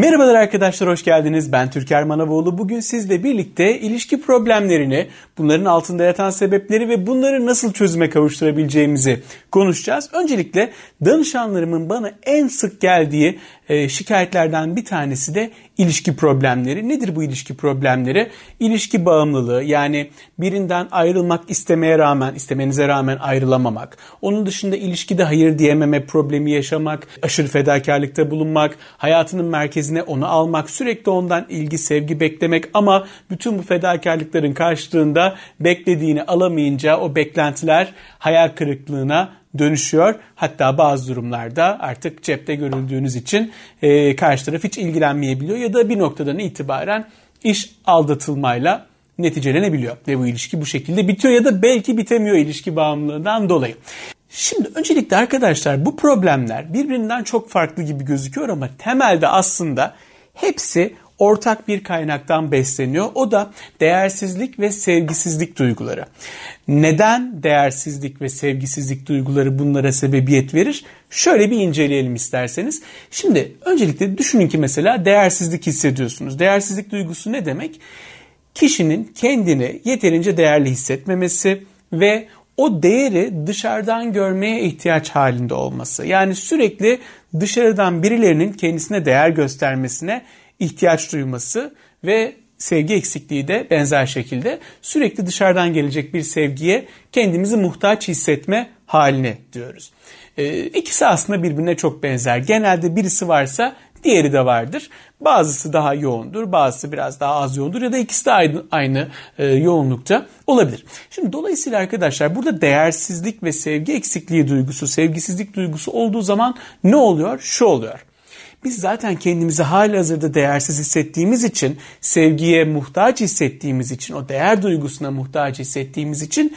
Merhabalar arkadaşlar, hoş geldiniz. Ben Türker Manavoğlu. Bugün sizle birlikte ilişki problemlerini, bunların altında yatan sebepleri ve bunları nasıl çözüme kavuşturabileceğimizi konuşacağız. Öncelikle danışanlarımın bana en sık geldiği şikayetlerden bir tanesi de ilişki problemleri. Nedir bu ilişki problemleri? İlişki bağımlılığı, yani birinden ayrılmak istemenize rağmen ayrılamamak. Onun dışında ilişkide hayır diyememe problemi yaşamak, aşırı fedakarlıkta bulunmak, hayatının merkezine onu almak, sürekli ondan ilgi, sevgi beklemek ama bütün bu fedakarlıkların karşılığında beklediğini alamayınca o beklentiler hayal kırıklığına dönüşüyor. Hatta bazı durumlarda artık cepte görüldüğünüz için karşı taraf hiç ilgilenmeyebiliyor ya da bir noktadan itibaren iş aldatılmayla neticelenebiliyor ve bu ilişki bu şekilde bitiyor ya da belki bitemiyor ilişki bağımlılığından dolayı. Şimdi öncelikle arkadaşlar, bu problemler birbirinden çok farklı gibi gözüküyor ama temelde aslında hepsi ortak bir kaynaktan besleniyor. O da değersizlik ve sevgisizlik duyguları. Neden değersizlik ve sevgisizlik duyguları bunlara sebebiyet verir? Şöyle bir inceleyelim isterseniz. Şimdi öncelikle düşünün ki mesela değersizlik hissediyorsunuz. Değersizlik duygusu ne demek? Kişinin kendini yeterince değerli hissetmemesi ve o değeri dışarıdan görmeye ihtiyaç halinde olması. Yani sürekli dışarıdan birilerinin kendisine değer göstermesine ihtiyaç duyması ve sevgi eksikliği de benzer şekilde sürekli dışarıdan gelecek bir sevgiye kendimizi muhtaç hissetme haline diyoruz. İkisi aslında birbirine çok benzer. Genelde birisi varsa diğeri de vardır. Bazısı daha yoğundur, bazısı biraz daha az yoğundur ya da ikisi de aynı yoğunlukta olabilir. Şimdi dolayısıyla arkadaşlar, burada değersizlik ve sevgi eksikliği duygusu, sevgisizlik duygusu olduğu zaman ne oluyor? Şu oluyor. Biz zaten kendimizi halihazırda değersiz hissettiğimiz için, sevgiye muhtaç hissettiğimiz için, o değer duygusuna muhtaç hissettiğimiz için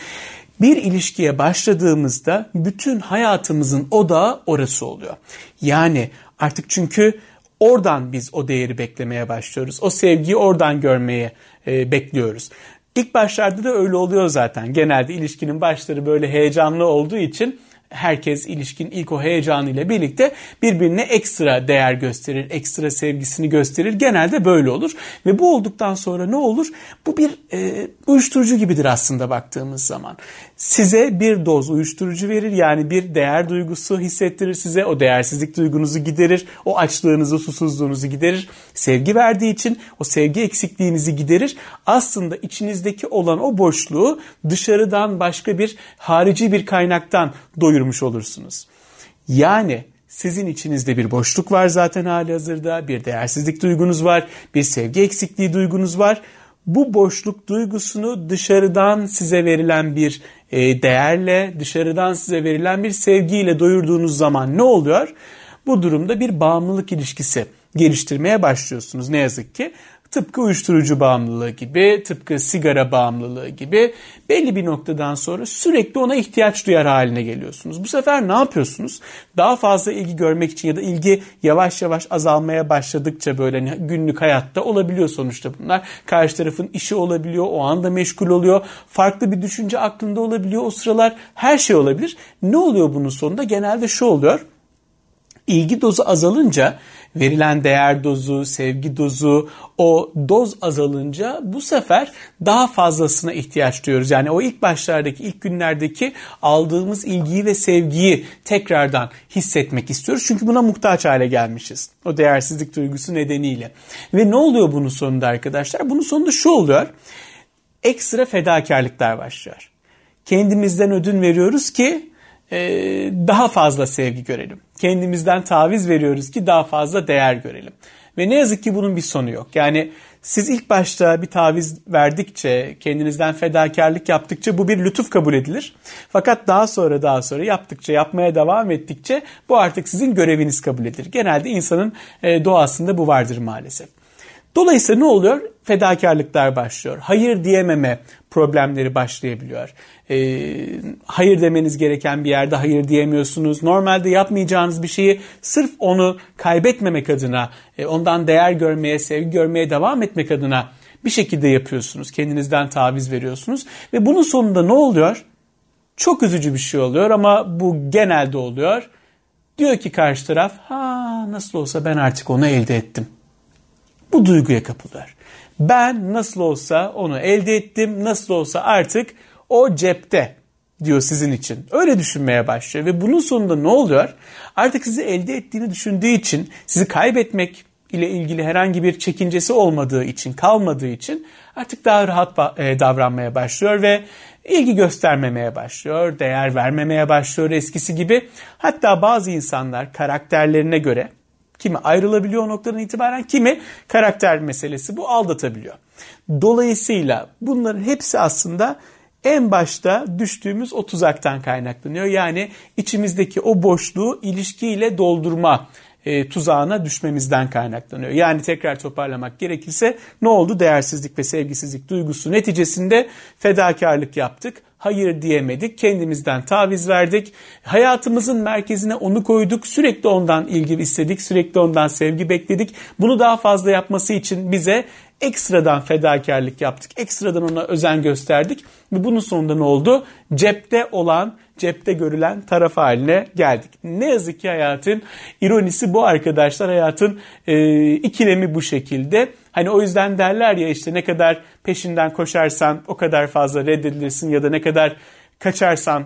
bir ilişkiye başladığımızda bütün hayatımızın odağı orası oluyor. Yani artık çünkü oradan biz o değeri beklemeye başlıyoruz. O sevgiyi oradan görmeye bekliyoruz. İlk başlarda da öyle oluyor zaten. Genelde ilişkinin başları böyle heyecanlı olduğu için herkes ilişkinin ilk o heyecanıyla birlikte birbirine ekstra değer gösterir, ekstra sevgisini gösterir. Genelde böyle olur ve bu olduktan sonra ne olur? Bu bir uyuşturucu gibidir aslında baktığımız zaman. Size bir doz uyuşturucu verir, yani bir değer duygusu hissettirir size. O değersizlik duygunuzu giderir, o açlığınızı, susuzluğunuzu giderir. Sevgi verdiği için o sevgi eksikliğinizi giderir. Aslında içinizdeki olan o boşluğu dışarıdan, başka bir harici bir kaynaktan doyurmuş olursunuz. Yani sizin içinizde bir boşluk var zaten halihazırda, bir değersizlik duygunuz var, bir sevgi eksikliği duygunuz var. Bu boşluk duygusunu dışarıdan size verilen bir değerle, dışarıdan size verilen bir sevgiyle doyurduğunuz zaman ne oluyor? Bu durumda bir bağımlılık ilişkisi geliştirmeye başlıyorsunuz ne yazık ki. Tıpkı uyuşturucu bağımlılığı gibi, tıpkı sigara bağımlılığı gibi belli bir noktadan sonra sürekli ona ihtiyaç duyar haline geliyorsunuz. Bu sefer ne yapıyorsunuz? Daha fazla ilgi görmek için ya da ilgi yavaş yavaş azalmaya başladıkça, böyle günlük hayatta olabiliyor sonuçta bunlar. Karşı tarafın işi olabiliyor, o anda meşgul oluyor, farklı bir düşünce aklında olabiliyor o sıralar, her şey olabilir. Ne oluyor bunun sonunda? Genelde şu oluyor. İlgi dozu azalınca, verilen değer dozu, sevgi dozu, o doz azalınca bu sefer daha fazlasına ihtiyaç duyuyoruz. Yani o ilk başlardaki, ilk günlerdeki aldığımız ilgiyi ve sevgiyi tekrardan hissetmek istiyoruz. Çünkü buna muhtaç hale gelmişiz. O değersizlik duygusu nedeniyle. Ve ne oluyor bunun sonunda arkadaşlar? Bunun sonunda şu oluyor. Ekstra fedakarlıklar başlıyor. Kendimizden ödün veriyoruz ki daha fazla sevgi görelim. Kendimizden taviz veriyoruz ki daha fazla değer görelim. Ve ne yazık ki bunun bir sonu yok. Yani siz ilk başta bir taviz verdikçe, kendinizden fedakarlık yaptıkça bu bir lütuf kabul edilir. Fakat daha sonra yaptıkça, yapmaya devam ettikçe bu artık sizin göreviniz kabul edilir. Genelde insanın doğasında bu vardır maalesef. Dolayısıyla ne oluyor? Fedakarlıklar başlıyor. Hayır diyememe problemleri başlayabiliyor. Hayır demeniz gereken bir yerde hayır diyemiyorsunuz. Normalde yapmayacağınız bir şeyi sırf onu kaybetmemek adına, ondan değer görmeye, sevgi görmeye devam etmek adına bir şekilde yapıyorsunuz. Kendinizden taviz veriyorsunuz. Ve bunun sonunda ne oluyor? Çok üzücü bir şey oluyor ama bu genelde oluyor. Diyor ki karşı taraf, nasıl olsa ben artık onu elde ettim. bu duyguya kapılır. Ben nasıl olsa onu elde ettim, nasıl olsa artık o cepte diyor sizin için. Öyle düşünmeye başlıyor ve bunun sonunda ne oluyor? Artık sizi elde ettiğini düşündüğü için, sizi kaybetmek ile ilgili herhangi bir çekincesi olmadığı için, kalmadığı için artık daha rahat davranmaya başlıyor ve ilgi göstermemeye başlıyor, değer vermemeye başlıyor eskisi gibi. Hatta bazı insanlar karakterlerine göre, kimi ayrılabiliyor o noktadan itibaren, kimi karakter meselesi bu, aldatabiliyor. Dolayısıyla bunların hepsi aslında en başta düştüğümüz o tuzaktan kaynaklanıyor. Yani içimizdeki o boşluğu ilişkiyle doldurma tuzağına düşmemizden kaynaklanıyor. Yani tekrar toparlamak gerekirse ne oldu? Değersizlik ve sevgisizlik duygusu neticesinde fedakarlık yaptık. Hayır diyemedik. Kendimizden taviz verdik. Hayatımızın merkezine onu koyduk. Sürekli ondan ilgi istedik. Sürekli ondan sevgi bekledik. Bunu daha fazla yapması için bize ekstradan fedakarlık yaptık. Ekstradan ona özen gösterdik. Ve bunun sonunda ne oldu? Cepte olan, cepte görülen taraf haline geldik. Ne yazık ki hayatın ironisi bu arkadaşlar. Hayatın ikilemi bu şekilde. Hani o yüzden derler ya işte, ne kadar peşinden koşarsan o kadar fazla reddedilirsin ya da ne kadar kaçarsan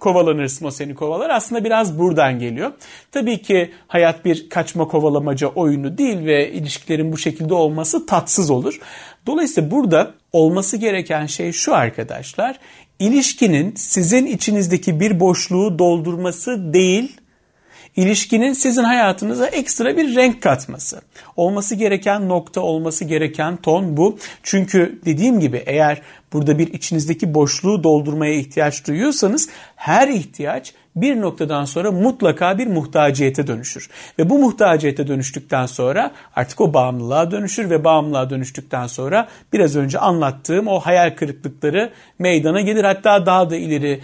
kovalanırsın, o seni kovalar. Aslında biraz buradan geliyor. Tabii ki hayat bir kaçma kovalamaca oyunu değil ve ilişkilerin bu şekilde olması tatsız olur. Dolayısıyla burada olması gereken şey şu arkadaşlar: İlişkinin sizin içinizdeki bir boşluğu doldurması değil, İlişkinin sizin hayatınıza ekstra bir renk katması. Olması gereken nokta, olması gereken ton bu. Çünkü dediğim gibi, eğer burada bir içinizdeki boşluğu doldurmaya ihtiyaç duyuyorsanız, her ihtiyaç bir noktadan sonra mutlaka bir muhtaciyete dönüşür. Ve bu muhtaciyete dönüştükten sonra artık o bağımlılığa dönüşür ve bağımlılığa dönüştükten sonra biraz önce anlattığım o hayal kırıklıkları meydana gelir. Hatta daha da ileri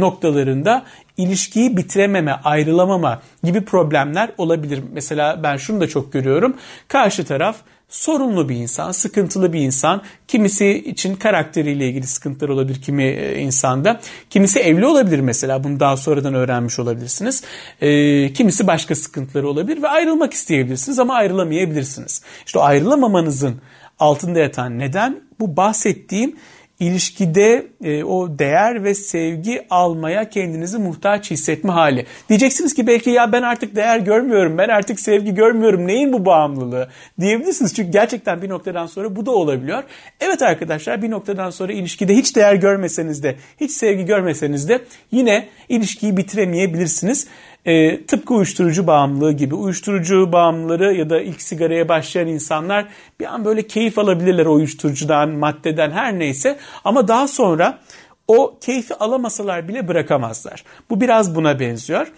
noktalarında ilişkiyi bitirememe, ayrılamama gibi problemler olabilir. Mesela ben şunu da çok görüyorum. Karşı taraf sorunlu bir insan, sıkıntılı bir insan. Kimisi için karakteriyle ilgili sıkıntılar olabilir, kimi insanda. Kimisi evli olabilir mesela, bunu daha sonradan öğrenmiş olabilirsiniz. Kimisi başka sıkıntıları olabilir ve ayrılmak isteyebilirsiniz ama ayrılamayabilirsiniz. İşte o ayrılamamanızın altında yatan neden bu bahsettiğim İlişkide o değer ve sevgi almaya kendinizi muhtaç hissetme hali. Diyeceksiniz ki belki, ya ben artık değer görmüyorum, ben artık sevgi görmüyorum, neyin bu bağımlılığı diyebilirsiniz. Çünkü gerçekten bir noktadan sonra bu da olabiliyor. Evet arkadaşlar, bir noktadan sonra ilişkide hiç değer görmeseniz de, hiç sevgi görmeseniz de yine ilişkiyi bitiremeyebilirsiniz. Tıpkı uyuşturucu bağımlılığı gibi. Uyuşturucu bağımlıları ya da ilk sigaraya başlayan insanlar bir an böyle keyif alabilirler o uyuşturucudan, maddeden, her neyse. Ama daha sonra o keyfi alamasalar bile bırakamazlar. Bu biraz buna benziyor.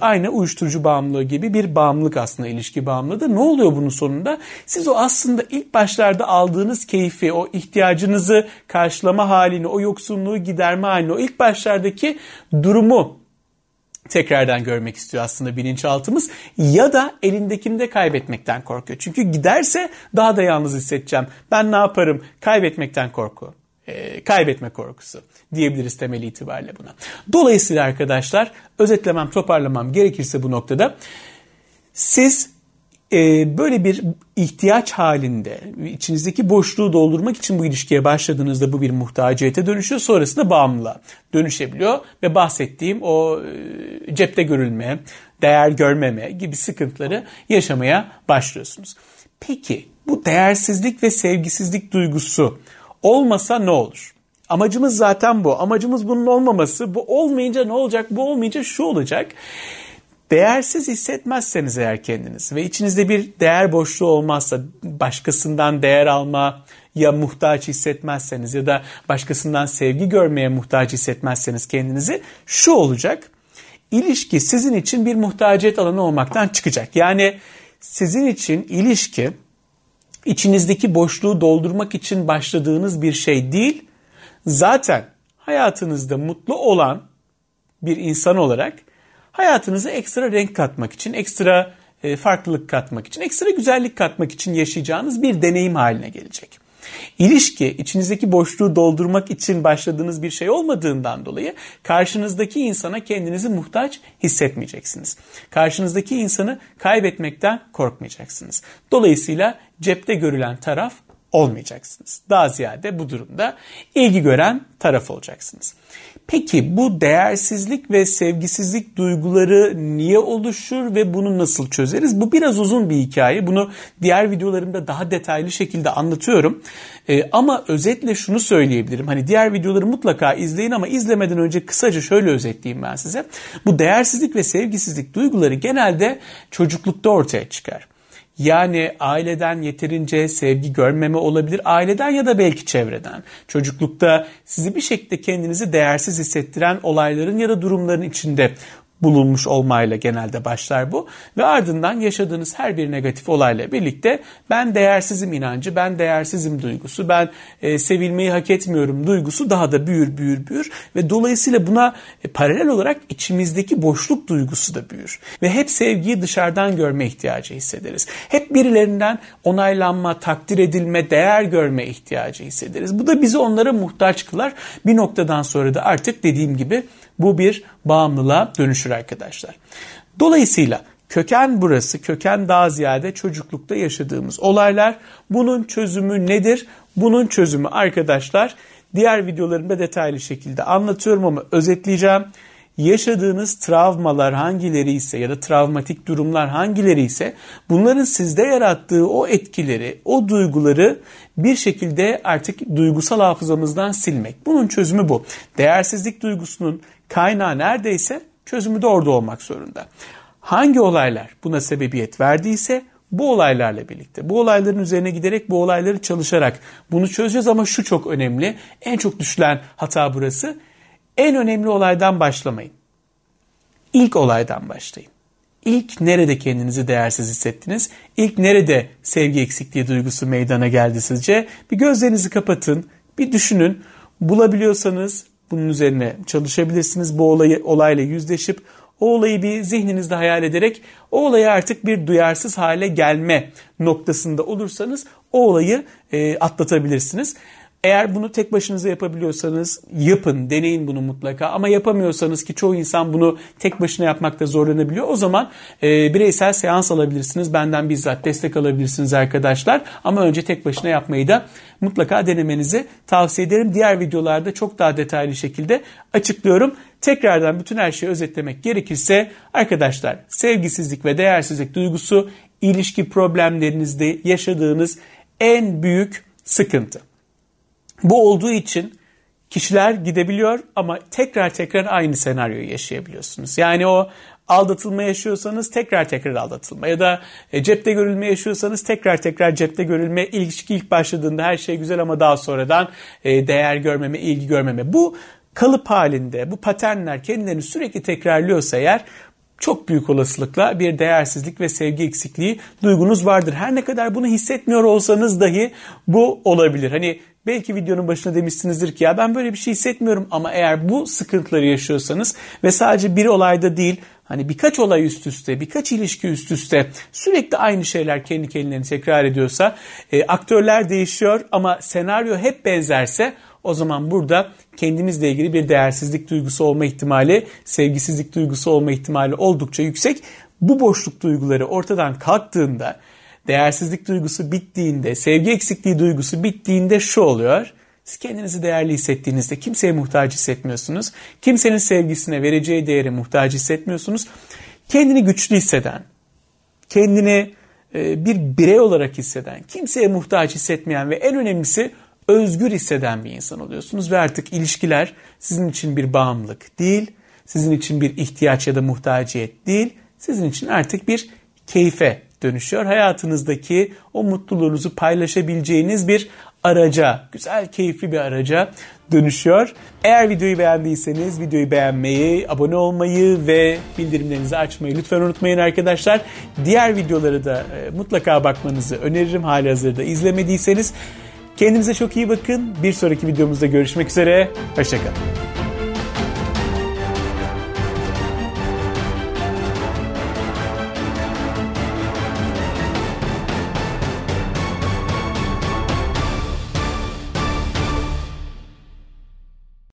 Aynı uyuşturucu bağımlılığı gibi bir bağımlılık aslında ilişki bağımlılığı da. Ne oluyor bunun sonunda? Siz o aslında ilk başlarda aldığınız keyfi, o ihtiyacınızı karşılama halini, o yoksunluğu giderme halini, o ilk başlardaki durumu tekrardan görmek istiyor aslında bilinçaltımız, ya da elindekini de kaybetmekten korkuyor. Çünkü giderse daha da yalnız hissedeceğim. Ben ne yaparım? Kaybetmekten korku. Kaybetme korkusu diyebiliriz temel itibariyle buna. Dolayısıyla arkadaşlar, özetlemem, toparlamam gerekirse bu noktada, siz böyle bir ihtiyaç halinde içinizdeki boşluğu doldurmak için bu ilişkiye başladığınızda bu bir muhtaciyete dönüşüyor. Sonrasında bağımlılığa dönüşebiliyor ve bahsettiğim o cepte görülme, değer görmeme gibi sıkıntıları yaşamaya başlıyorsunuz. Peki bu değersizlik ve sevgisizlik duygusu olmasa ne olur? Amacımız zaten bu. Amacımız bunun olmaması. Bu olmayınca ne olacak? Bu olmayınca şu olacak: değersiz hissetmezseniz eğer kendiniz ve içinizde bir değer boşluğu olmazsa, başkasından değer almaya muhtaç hissetmezseniz ya da başkasından sevgi görmeye muhtaç hissetmezseniz kendinizi, şu olacak: İlişki sizin için bir muhtaciyet alanı olmaktan çıkacak. Yani sizin için ilişki, içinizdeki boşluğu doldurmak için başladığınız bir şey değil. Zaten hayatınızda mutlu olan bir insan olarak hayatınıza ekstra renk katmak için, ekstra farklılık katmak için, ekstra güzellik katmak için yaşayacağınız bir deneyim haline gelecek. İlişki içinizdeki boşluğu doldurmak için başladığınız bir şey olmadığından dolayı karşınızdaki insana kendinizi muhtaç hissetmeyeceksiniz. Karşınızdaki insanı kaybetmekten korkmayacaksınız. Dolayısıyla cepte görülen taraf olmayacaksınız. Daha ziyade bu durumda ilgi gören taraf olacaksınız. Peki bu değersizlik ve sevgisizlik duyguları niye oluşur ve bunu nasıl çözeriz? Bu biraz uzun bir hikaye. Bunu diğer videolarımda daha detaylı şekilde anlatıyorum. Ama özetle şunu söyleyebilirim. Hani diğer videoları mutlaka izleyin ama izlemeden önce kısaca şöyle özetleyeyim ben size. Bu değersizlik ve sevgisizlik duyguları genelde çocuklukta ortaya çıkar. Yani aileden yeterince sevgi görmeme olabilir. Aileden ya da belki çevreden. Çocuklukta sizi bir şekilde kendinizi değersiz hissettiren olayların ya da durumların içinde bulunmuş olmayla genelde başlar bu. Ve ardından yaşadığınız her bir negatif olayla birlikte ben değersizim inancı, ben değersizim duygusu, ben sevilmeyi hak etmiyorum duygusu daha da büyür ve dolayısıyla buna paralel olarak içimizdeki boşluk duygusu da büyür. Ve hep sevgiyi dışarıdan görme ihtiyacı hissederiz. Hep birilerinden onaylanma, takdir edilme, değer görme ihtiyacı hissederiz. Bu da bizi onlara muhtaç kılar. Bir noktadan sonra da artık dediğim gibi bu bir bağımlılığa dönüşür arkadaşlar. Dolayısıyla köken burası, köken daha ziyade çocuklukta yaşadığımız olaylar. Bunun çözümü nedir? Bunun çözümü arkadaşlar diğer videolarımda detaylı şekilde anlatıyorum ama özetleyeceğim. Yaşadığınız travmalar hangileri ise ya da travmatik durumlar hangileri ise bunların sizde yarattığı o etkileri, o duyguları bir şekilde artık duygusal hafızamızdan silmek. Bunun çözümü bu. Değersizlik duygusunun kaynağı neredeyse çözümü de orada olmak zorunda. Hangi olaylar buna sebebiyet verdiyse bu olaylarla birlikte, bu olayların üzerine giderek, bu olayları çalışarak bunu çözeceğiz ama şu çok önemli, en çok düşülen hata burası. En önemli olaydan başlamayın. İlk olaydan başlayın. İlk nerede kendinizi değersiz hissettiniz? İlk nerede sevgi eksikliği duygusu meydana geldi sizce? Bir gözlerinizi kapatın, bir düşünün. Bulabiliyorsanız bunun üzerine çalışabilirsiniz. Bu olayla yüzleşip o olayı bir zihninizde hayal ederek o olayı artık bir duyarsız hale gelme noktasında olursanız o olayı atlatabilirsiniz. Eğer bunu tek başınıza yapabiliyorsanız yapın, deneyin bunu mutlaka ama yapamıyorsanız ki çoğu insan bunu tek başına yapmakta zorlanabiliyor. O zaman bireysel seans alabilirsiniz, benden bizzat destek alabilirsiniz arkadaşlar ama önce tek başına yapmayı da mutlaka denemenizi tavsiye ederim. Diğer videolarda çok daha detaylı şekilde açıklıyorum. Tekrardan bütün her şeyi özetlemek gerekirse arkadaşlar sevgisizlik ve değersizlik duygusu ilişki problemlerinizde yaşadığınız en büyük sıkıntı. Bu olduğu için kişiler gidebiliyor ama tekrar aynı senaryoyu yaşayabiliyorsunuz. Yani o aldatılma yaşıyorsanız tekrar aldatılma ya da cepte görülme yaşıyorsanız tekrar cepte görülme, ilişki ilk başladığında her şey güzel ama daha sonradan değer görmeme, ilgi görmeme. Bu kalıp halinde, bu paternler kendilerini sürekli tekrarlıyorsa eğer çok büyük olasılıkla bir değersizlik ve sevgi eksikliği duygunuz vardır. Her ne kadar bunu hissetmiyor olsanız dahi bu olabilir. Hani belki videonun başına demişsinizdir ki ya ben böyle bir şey hissetmiyorum ama eğer bu sıkıntıları yaşıyorsanız ve sadece bir olayda değil hani birkaç olay üst üste, birkaç ilişki üst üste sürekli aynı şeyler kendi kendilerini tekrar ediyorsa, aktörler değişiyor ama senaryo hep benzerse o zaman burada kendinizle ilgili bir değersizlik duygusu olma ihtimali, sevgisizlik duygusu olma ihtimali oldukça yüksek. Bu boşluk duyguları ortadan kalktığında, değersizlik duygusu bittiğinde, sevgi eksikliği duygusu bittiğinde şu oluyor. Siz kendinizi değerli hissettiğinizde kimseye muhtaç hissetmiyorsunuz. Kimsenin sevgisine, vereceği değere muhtaç hissetmiyorsunuz. Kendini güçlü hisseden, kendini bir birey olarak hisseden, kimseye muhtaç hissetmeyen ve en önemlisi özgür hisseden bir insan oluyorsunuz. Ve artık ilişkiler sizin için bir bağımlılık değil, sizin için bir ihtiyaç ya da muhtaciyet değil, sizin için artık bir keyfe dönüşüyor. Hayatınızdaki o mutluluğunuzu paylaşabileceğiniz bir araca, güzel, keyifli bir araca dönüşüyor. Eğer videoyu beğendiyseniz videoyu beğenmeyi, abone olmayı ve bildirimlerinizi açmayı lütfen unutmayın arkadaşlar. Diğer videoları da mutlaka bakmanızı öneririm halihazırda izlemediyseniz. Kendinize çok iyi bakın. Bir sonraki videomuzda görüşmek üzere. Hoşça kalın.